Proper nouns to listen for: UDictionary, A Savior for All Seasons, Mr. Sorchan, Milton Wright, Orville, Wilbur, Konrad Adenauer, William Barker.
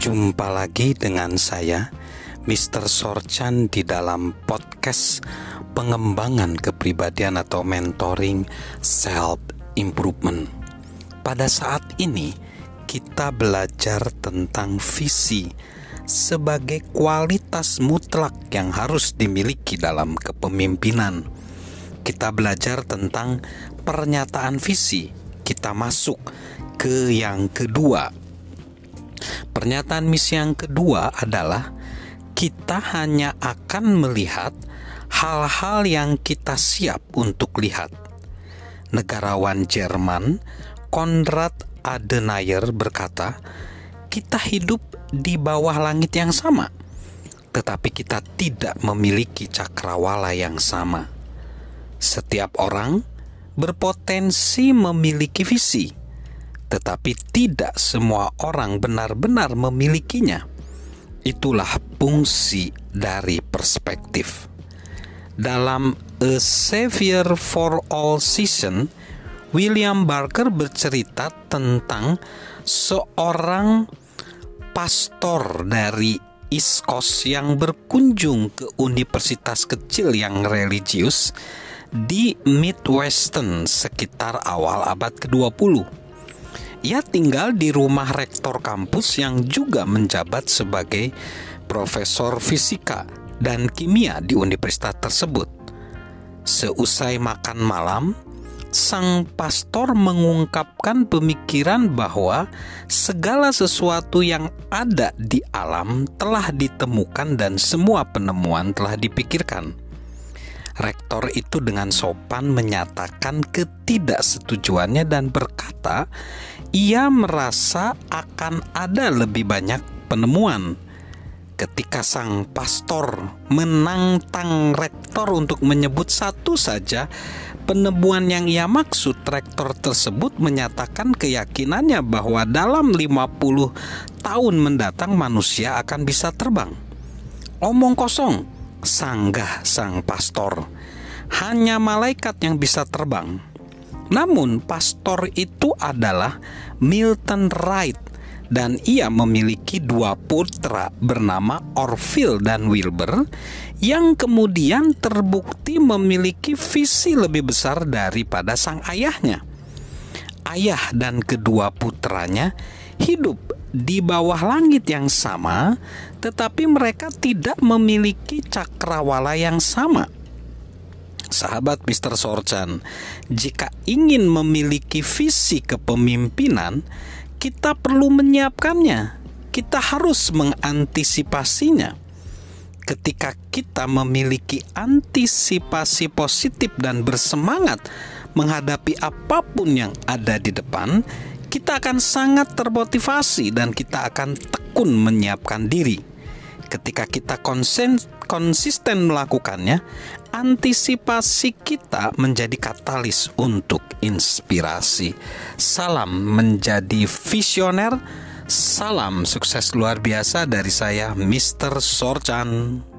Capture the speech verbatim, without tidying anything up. Jumpa lagi dengan saya, mister Sorchan, di dalam podcast pengembangan kepribadian atau mentoring self-improvement. Pada saat ini, kita belajar tentang visi sebagai kualitas mutlak yang harus dimiliki dalam kepemimpinan. Kita belajar tentang pernyataan visi. Kita masuk ke yang kedua. Pernyataan misi yang kedua adalah kita hanya akan melihat hal-hal yang kita siap untuk lihat. Negarawan Jerman Konrad Adenauer berkata, "Kita hidup di bawah langit yang sama, tetapi kita tidak memiliki cakrawala yang sama." Setiap orang berpotensi memiliki visi, tetapi tidak semua orang benar-benar memilikinya. Itulah fungsi dari perspektif. Dalam A Savior for All Seasons, William Barker bercerita tentang seorang pastor dari East Coast yang berkunjung ke universitas kecil yang religius di Midwestern sekitar awal abad kedua puluh. Ia tinggal di rumah rektor kampus yang juga menjabat sebagai profesor fisika dan kimia di universitas tersebut. Seusai makan malam, sang pastor mengungkapkan pemikiran bahwa segala sesuatu yang ada di alam telah ditemukan dan semua penemuan telah dipikirkan. Rektor itu dengan sopan menyatakan ketidaksetujuannya dan berkata, ia merasa akan ada lebih banyak penemuan. Ketika sang pastor menantang rektor untuk menyebut satu saja penemuan yang ia maksud, rektor tersebut menyatakan keyakinannya bahwa dalam lima puluh tahun mendatang manusia akan bisa terbang. Omong kosong, sanggah sang pastor. Hanya malaikat yang bisa terbang. Namun pastor itu adalah Milton Wright dan ia memiliki dua putra bernama Orville dan Wilbur yang kemudian terbukti memiliki visi lebih besar daripada sang ayahnya. Ayah dan kedua putranya hidup di bawah langit yang sama, tetapi mereka tidak memiliki cakrawala yang sama. Sahabat mister Sorchan, jika ingin memiliki visi kepemimpinan, kita perlu menyiapkannya. Kita harus mengantisipasinya. Ketika kita memiliki antisipasi positif dan bersemangat menghadapi apapun yang ada di depan, kita akan sangat termotivasi dan kita akan tekun menyiapkan diri. Ketika kita konsen konsisten melakukannya, antisipasi kita menjadi katalis untuk inspirasi. Salam menjadi visioner, salam sukses luar biasa dari saya, mister Sorchan.